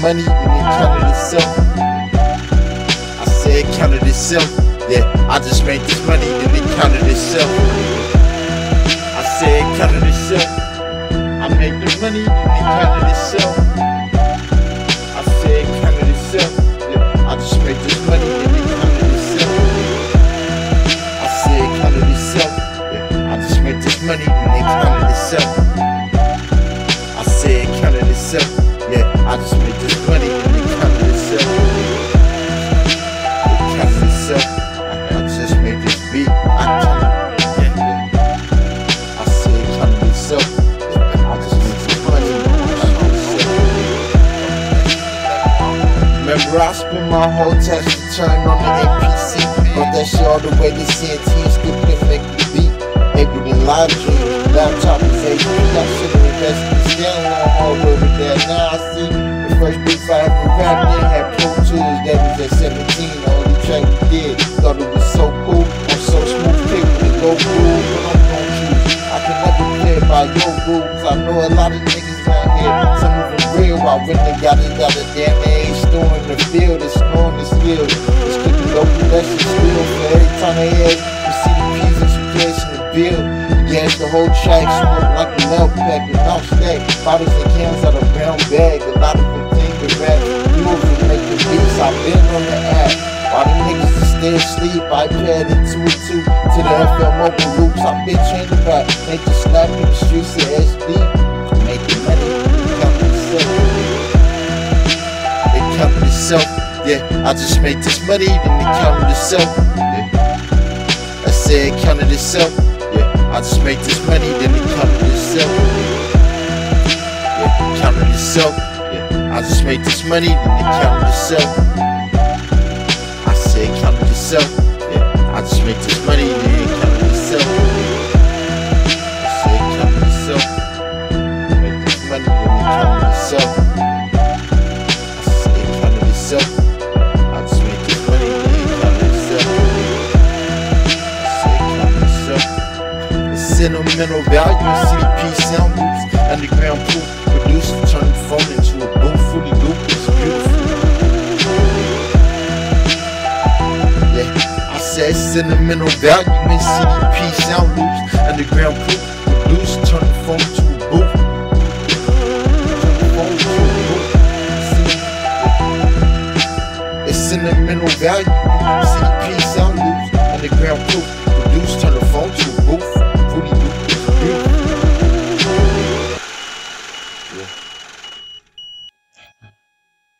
money and then counted itself. I said counted itself. Yeah, I just made this money and then counted itself. I said counted itself. I made the money and then counted itself. I said counted itself. Yeah, I just made this money and then counted itself. I said counted itself. Yeah, I just made this money and then counted itself. Yeah, I just made this money and it counted itself. It counted itself. I just made this beat. I said it counted itself. I just made this money. Remember, I spent my whole tax return on the APC. But that shit all the way to CNT, still perfect beat. Able to live stream, laptop is AP. I should've invested in scale. Now I see the first beats I ever rapped in had Pro Tools. That was at 17, the only track we did. Thought it was so cool, I'm so smooth, pick with no rules, but I'm gon' choose. I can never play by your rules. I know a lot of niggas out here, some of them real. I went and got it out of damn age, store in the field, it's snoring the skills. It's cooking local lessons still, for every time they ask, you see the pieces you place in the build. Yes, the whole track smoke like a love pack, and I'm stacked. Bottles and cans out of brown bag, a lot of them think the rap. You over make the beats, I've been on the app. While the niggas is still asleep, iPad and 2-2 to the FM open loops. I've been changing back, make the slap in the streets of SD. Make the money, it counted itself. It counted itself, yeah. I just made this money, then it counted itself, yeah. I said it counted itself, yeah. I just made this money, then it counted itself. Counted itself, yeah. I just made this money, then it counted itself. I said counted itself, yeah. I just made this money, then it counted itself. I said counted itself. Make this money, then it counted itself. I said counted itself. I just made this money, then it counted itself. I said counted itself. The sentimental value of CDP sound loops, underground proof. Turn the phone into a boot, fully looped, it's beautiful. Yeah, I said sentimental value in CDP sound loops, underground proof, produce, turn the phone to a boot. It's sentimental value, CDP sound loops, underground proof, produce.